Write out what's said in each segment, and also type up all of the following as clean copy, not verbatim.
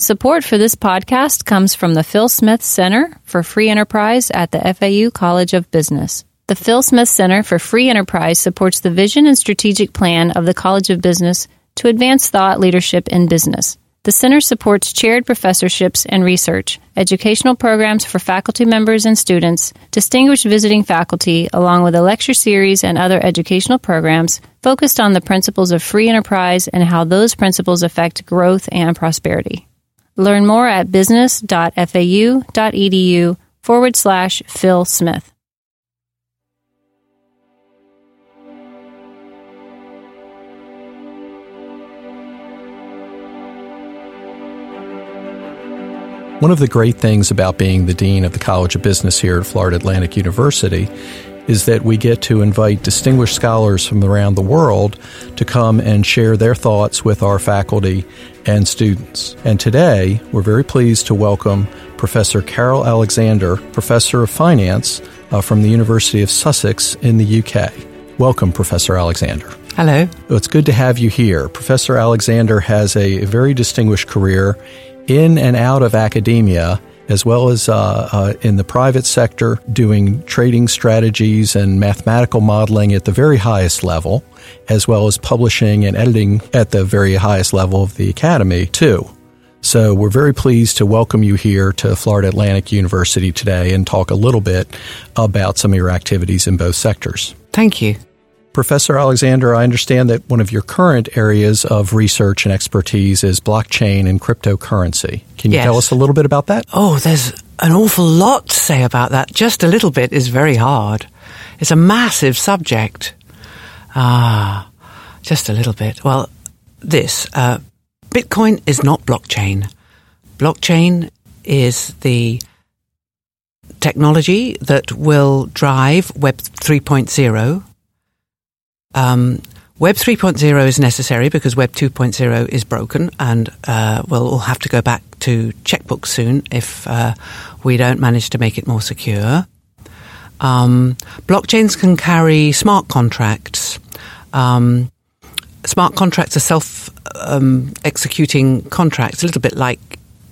Support for this podcast comes from the Phil Smith Center for Free Enterprise at the FAU College of Business. The Phil Smith Center for Free Enterprise supports the vision and strategic plan of the College of Business to advance thought leadership in business. The center supports chaired professorships and research, educational programs for faculty members and students, distinguished visiting faculty, along with a lecture series and other educational programs focused on the principles of free enterprise and how those principles affect growth and prosperity. Learn more at business.fau.edu/Phil Smith. One of the great things about being the Dean of the College of Business here at Florida Atlantic University is that we get to invite distinguished scholars from around the world to come and share their thoughts with our faculty and students. And today, we're very pleased to welcome Professor Carol Alexander, Professor of Finance from the University of Sussex in the UK. Welcome, Professor Alexander. Hello. It's good to have you here. Professor Alexander has a very distinguished career in and out of academia, as well as in the private sector, doing trading strategies and mathematical modeling at the very highest level, as well as publishing and editing at the very highest level of the academy, too. So we're very pleased to welcome you here to Florida Atlantic University today and talk a little bit about some of your activities in both sectors. Thank you. Professor Alexander, I understand that one of your current areas of research and expertise is blockchain and cryptocurrency. Can you tell us a little bit about that? Oh, there's an awful lot to say about that. Just a little bit is very hard. It's a massive subject. Just a little bit. Well, this, Bitcoin is not blockchain. Blockchain is the technology that will drive Web 3.0. Web 3.0 is necessary because Web 2.0 is broken, and we'll all have to go back to checkbooks soon if we don't manage to make it more secure. Blockchains can carry smart contracts. Smart contracts are self-executing contracts, a little bit like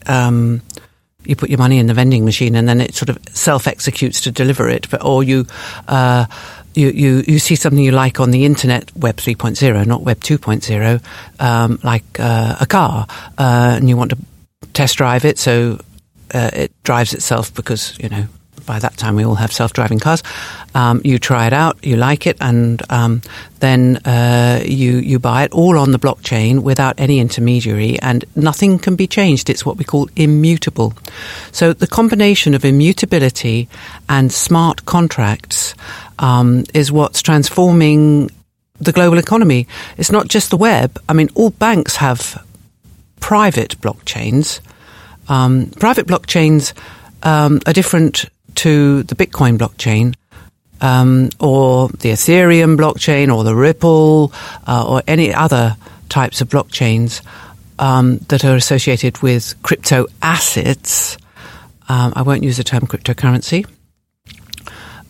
you put your money in the vending machine and then it sort of self-executes to deliver it, or you see something you like on the internet, Web 3.0, not Web 2.0, like a car, and you want to test drive it, so it drives itself because, you know, by that time we all have self-driving cars. You try it out, you like it, and then you buy it all on the blockchain without any intermediary, and nothing can be changed. It's what we call immutable. So the combination of immutability and smart contracts is what's transforming the global economy. It's not just the web. I mean, all banks have private blockchains. Private blockchains are different to the Bitcoin blockchain, or the Ethereum blockchain, or the Ripple, or any other types of blockchains that are associated with crypto assets. I won't use the term cryptocurrency.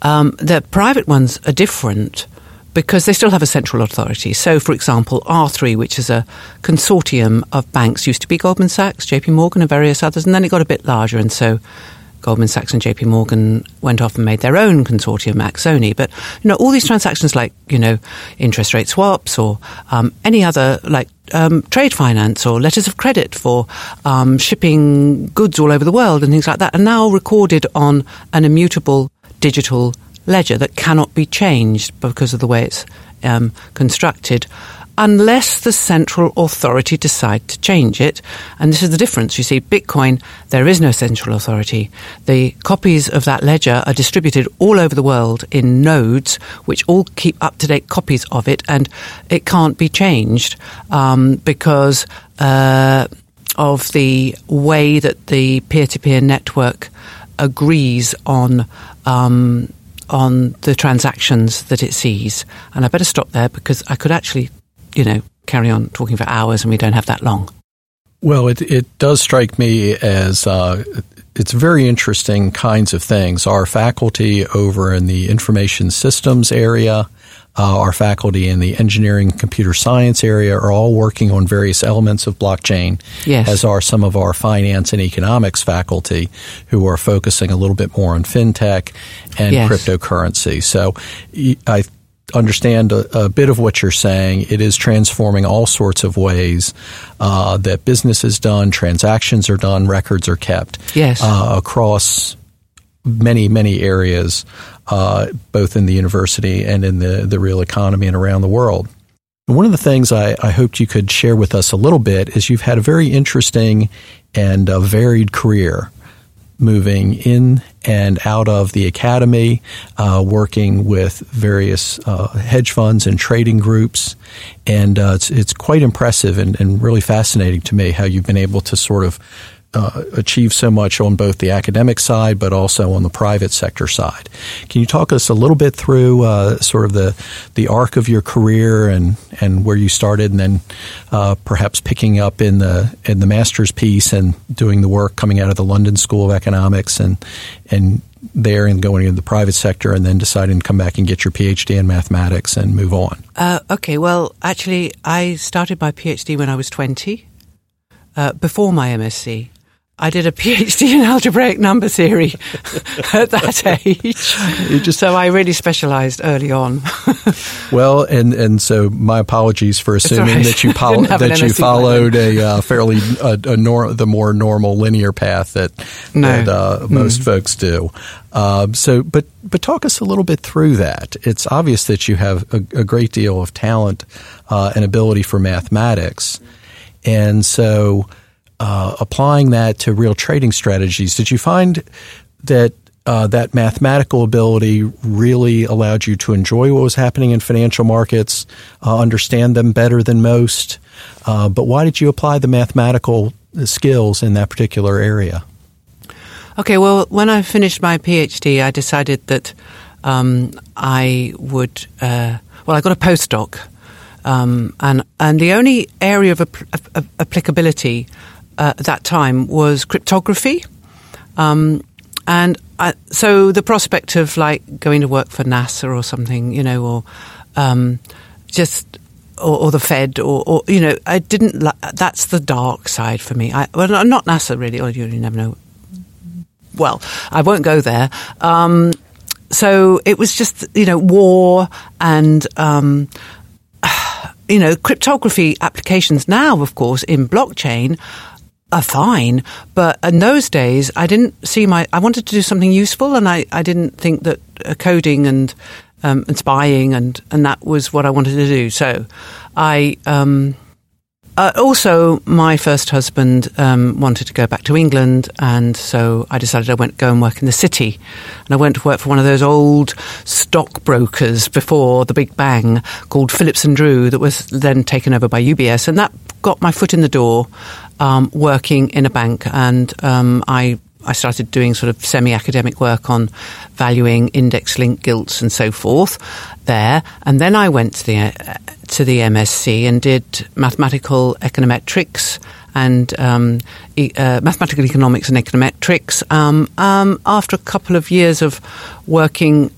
The private ones are different because they still have a central authority. So, for example, R3, which is a consortium of banks, used to be Goldman Sachs, JP Morgan, and various others, and then it got a bit larger, and so Goldman Sachs and JP Morgan went off and made their own consortium, Maxoni. But, you know, all these transactions like, you know, interest rate swaps or any other, like trade finance or letters of credit for shipping goods all over the world and things like that, are now recorded on an immutable digital ledger that cannot be changed because of the way it's constructed, unless the central authority decide to change it. And this is the difference. You see, Bitcoin, there is no central authority. The copies of that ledger are distributed all over the world in nodes, which all keep up-to-date copies of it, and it can't be changed because of the way that the peer-to-peer network agrees on the transactions that it sees. And I better stop there because I could actually, you know, carry on talking for hours, and we don't have that long. Well, it does strike me as it's very interesting kinds of things. Our faculty over in the information systems area, our faculty in the engineering computer science area are all working on various elements of blockchain, yes, as are some of our finance and economics faculty who are focusing a little bit more on fintech and yes, cryptocurrency. So I understand a bit of what you're saying. It is transforming all sorts of ways that business is done, transactions are done, records are kept, yes, across many, many areas, both in the university and in the real economy and around the world. One of the things I hoped you could share with us a little bit is you've had a very interesting and varied career, moving in and out of the academy, working with various hedge funds and trading groups. And it's quite impressive and really fascinating to me how you've been able to sort of achieve so much on both the academic side but also on the private sector side. Can you talk us a little bit through sort of the arc of your career and where you started and then perhaps picking up in the master's piece and doing the work coming out of the London School of Economics and there and going into the private sector and then deciding to come back and get your PhD in mathematics and move on? Okay. Well, actually, I started my PhD when I was 20, before my MSc. I did a PhD in algebraic number theory at that age. So I really specialized early on. Well, and so my apologies for assuming that you followed a fairly the more normal linear path that most folks do. But talk us a little bit through that. It's obvious that you have a great deal of talent and ability for mathematics, and so applying that to real trading strategies, did you find that that mathematical ability really allowed you to enjoy what was happening in financial markets, understand them better than most? But why did you apply the mathematical skills in that particular area? Okay, well, when I finished my PhD, I decided that I would I got a postdoc, and the only area of applicability at that time was cryptography, so the prospect of like going to work for NASA or something, you know, or the Fed, or you know, I didn't. That's the dark side for me. Not NASA really. Or you never know. Well, I won't go there. So it was just, you know, war and. You know, cryptography applications now, of course, in blockchain are fine, but in those days I didn't see I wanted to do something useful, and I didn't think that coding and spying and that was what I wanted to do. So I also, my first husband wanted to go back to England, and so I decided I went to go and work in the city. And I went to work for one of those old stockbrokers before the Big Bang called Phillips and Drew, that was then taken over by UBS. And that got my foot in the door working in a bank. And I started doing sort of semi-academic work on valuing index-linked gilts and so forth there. And then I went to the MSc and did mathematical econometrics and mathematical economics and econometrics. After a couple of years of writing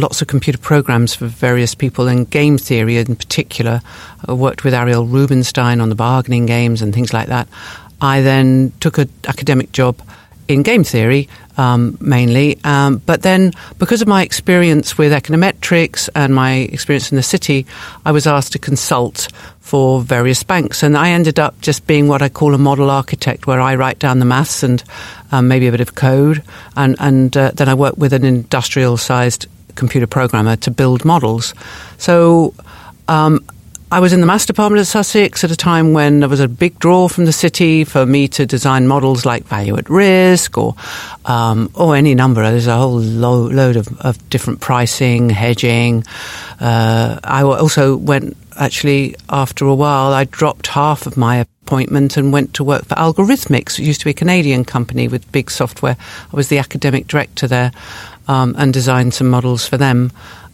lots of computer programs for various people, and game theory in particular, I worked with Ariel Rubinstein on the bargaining games and things like that. I then took an academic job in game theory, mainly. But then, because of my experience with econometrics and my experience in the city, I was asked to consult for various banks. And I ended up just being what I call a model architect, where I write down the maths and maybe a bit of code. And then I work with an industrial-sized computer programmer to build models. So I was in the maths department at Sussex at a time when there was a big draw from the city for me to design models like value at risk or any number. There's a whole load of different pricing, hedging. I also went, actually, after a while, I dropped half of my appointment and went to work for Algorithmics. It used to be a Canadian company with big software. I was the academic director there and designed some models for them.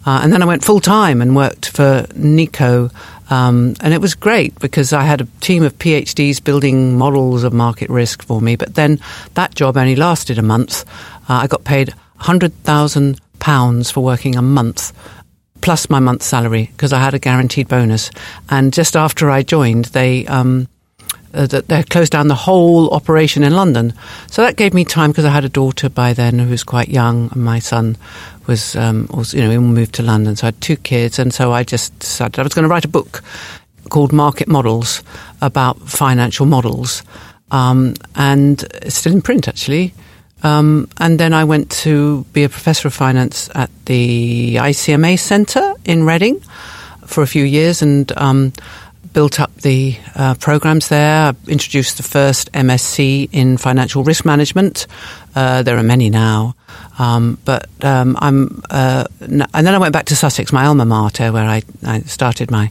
And then I went full-time and worked for Nico. And it was great because I had a team of PhDs building models of market risk for me. But then that job only lasted a month. I got paid £100,000 for working a month, plus my month's salary, because I had a guaranteed bonus. And just after I joined, they closed down the whole operation in London. So that gave me time, because I had a daughter by then who was quite young, and my son was, also, you know, we moved to London. So I had two kids, and so I just decided I was going to write a book called Market Models about financial models, and it's still in print, actually. And then I went to be a professor of finance at the ICMA Center in Reading for a few years, and built up the programs there. I introduced the first MSc in financial risk management. There are many now. And then I went back to Sussex, my alma mater, where I started my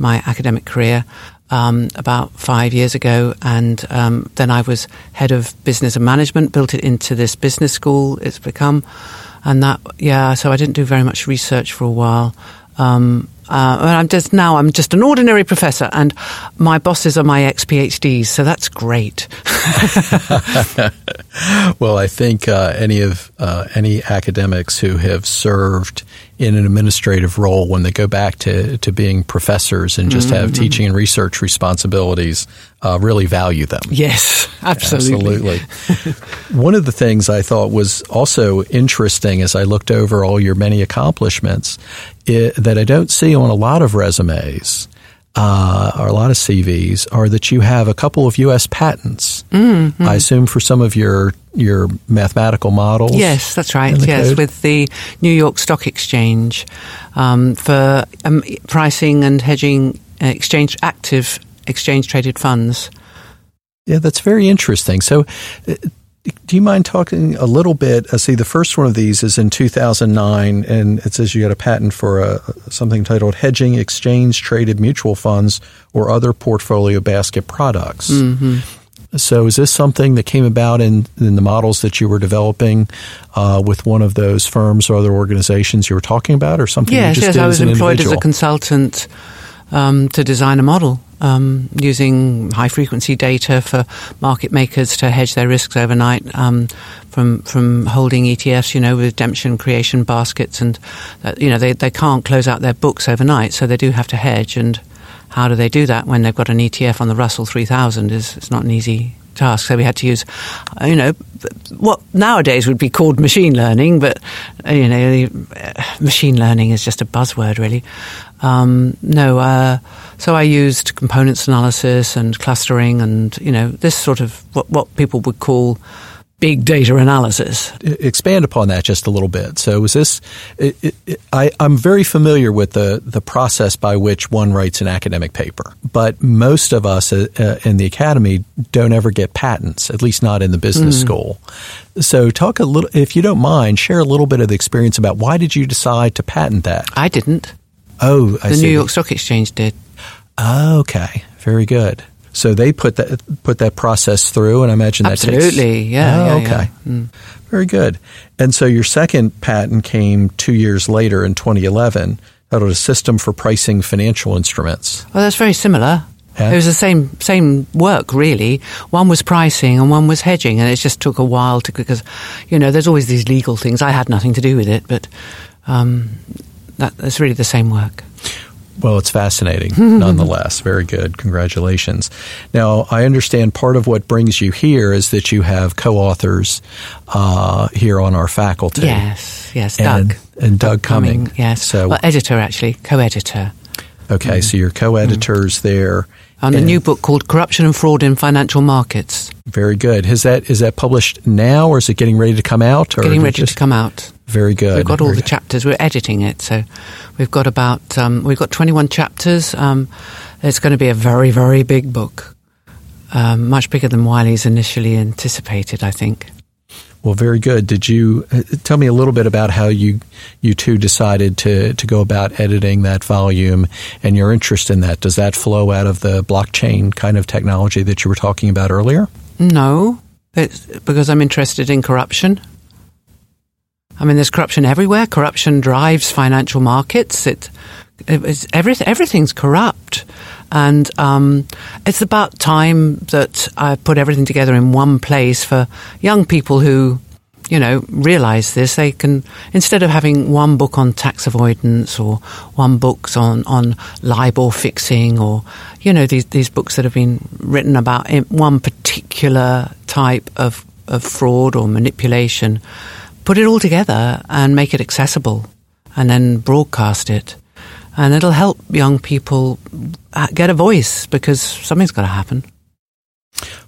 academic career about 5 years ago, and then I was head of business and management, built it into this business school it's become, and so I didn't do very much research for a while. I'm just an ordinary professor, and my bosses are my ex-PhDs, so that's great. Well, I think any academics who have served in an administrative role, when they go back to being professors and just have teaching and research responsibilities, really value them. Yes, absolutely. One of the things I thought was also interesting as I looked over all your many accomplishments that I don't see on a lot of resumes or a lot of CVs are that you have a couple of U.S. patents, I assume for some of your mathematical models. Yes, that's right. Yes, code. With the New York Stock Exchange for pricing and hedging exchange-traded funds. Yeah, that's very interesting. So do you mind talking a little bit? I see the first one of these is in 2009, and it says you got a patent for something titled Hedging Exchange-Traded Mutual Funds or Other Portfolio Basket Products. Mm-hmm. So is this something that came about in the models that you were developing with one of those firms or other organizations you were talking about, or something you just did as an individual? Yes, I was employed as a consultant to design a model using high-frequency data for market makers to hedge their risks overnight from holding ETFs, with redemption creation baskets. And, they can't close out their books overnight, so they do have to hedge. And how do they do that when they've got an ETF on the Russell 3000? It's not an easy task. So we had to use, what nowadays would be called machine learning, but, machine learning is just a buzzword, really. So I used components analysis and clustering and, this sort of what people would call big data analysis. Expand upon that just a little bit. So was this I'm very familiar with the process by which one writes an academic paper, but most of us in the academy don't ever get patents, at least not in the business school. So talk a little, if you don't mind, share a little bit of the experience about why did you decide to patent that? I didn't. Oh, I see. The New York Stock Exchange did. Okay. Very good. So they put that process through, and I imagine that absolutely, takes... yeah. Oh, yeah, okay. Yeah. Mm. Very good. And so your second patent came 2 years later in 2011, titled A System for Pricing Financial Instruments. Well, that's very similar. Yeah. It was the same work, really. One was pricing and one was hedging, and it just took a while because, there's always these legal things. I had nothing to do with it, but that's really the same work. Well, it's fascinating, nonetheless. Very good. Congratulations. Now, I understand part of what brings you here is that you have co-authors here on our faculty. Yes, Doug. And Doug Cummings. Yes. So, editor, actually, co-editor. Okay, so you're co-editors there. On a new book called Corruption and Fraud in Financial Markets. Very good. Is that published now, or is it getting ready to come out? Or getting ready to come out. Very good. We've got all the chapters. We're editing it, so we've got about 21 chapters. It's going to be a very, very big book, much bigger than Wiley's initially anticipated, I think. Well, very good. Did you tell me a little bit about how you two decided to go about editing that volume and your interest in that? Does that flow out of the blockchain kind of technology that you were talking about earlier? No, it's because I'm interested in corruption. I mean, there's corruption everywhere. Corruption drives financial markets. Everything's corrupt. And it's about time that I put everything together in one place for young people who, you know, realize this. They can, instead of having one book on tax avoidance or one book on LIBOR fixing or, you know, these books that have been written about one particular type of fraud or manipulation, put it all together and make it accessible and then broadcast it. And it'll help young people get a voice, because something's got to happen.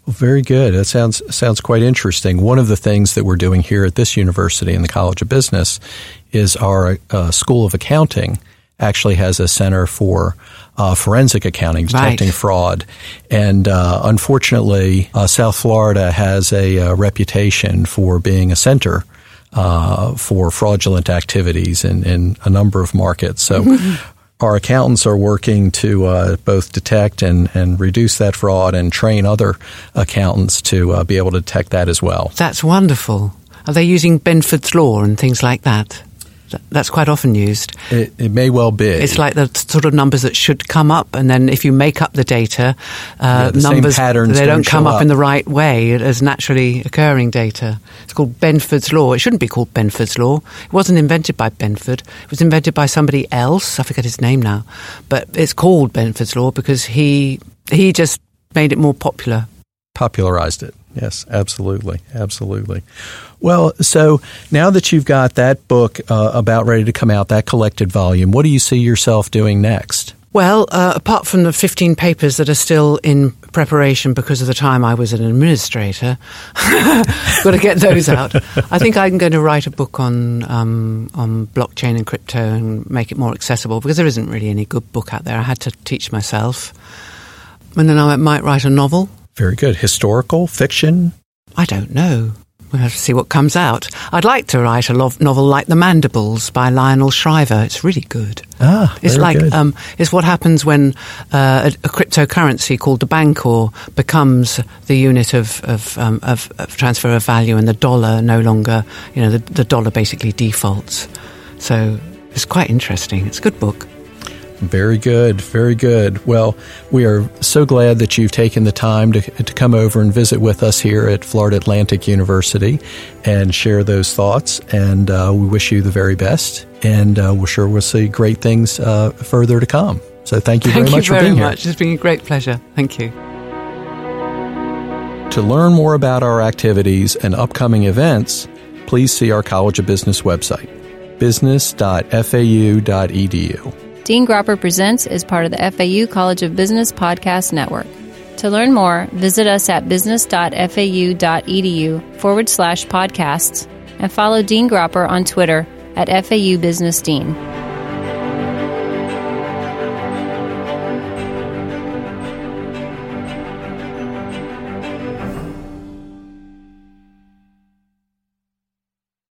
Well, very good. That sounds quite interesting. One of the things that we're doing here at this university in the College of Business is our School of Accounting actually has a center for forensic accounting, detecting fraud. And unfortunately, South Florida has a reputation for being a center for fraudulent activities in a number of markets. So our accountants are working to both detect and reduce that fraud and train other accountants to be able to detect that as well. That's wonderful. Are they using Benford's Law and things like that? That's quite often used. It may well be. It's like the sort of numbers that should come up, and then if you make up the data, the numbers, same patterns they don't come up in the right way as naturally occurring data. It's called Benford's Law. It shouldn't be called Benford's Law. It wasn't invented by Benford. It was invented by somebody else. I forget his name now. But it's called Benford's Law because he just made it more popular. Popularized it. Yes, absolutely. Absolutely. Well, so now that you've got that book about ready to come out, that collected volume, what do you see yourself doing next? Well, apart from the 15 papers that are still in preparation because of the time I was an administrator, got to get those out. I think I'm going to write a book on blockchain and crypto and make it more accessible, because there isn't really any good book out there. I had to teach myself. And then I might write a novel. Very good. Historical? Fiction? I don't know. We'll have to see what comes out. I'd like to write a novel like The Mandibles by Lionel Shriver. It's really good. Ah, it's like good. It's what happens when a cryptocurrency called the Bankor becomes the unit of transfer of value, and the dollar no longer, you know, the dollar basically defaults. So it's quite interesting. It's a good book. Very good, very good. Well, we are so glad that you've taken the time to come over and visit with us here at Florida Atlantic University and share those thoughts. And we wish you the very best. And we're sure we'll see great things further to come. So thank you very much for being here. Thank you very much. It's been a great pleasure. Thank you. To learn more about our activities and upcoming events, please see our College of Business website, business.fau.edu. Dean Gropper Presents is part of the FAU College of Business Podcast Network. To learn more, visit us at business.fau.edu/podcasts and follow Dean Gropper on Twitter at FAU Business Dean.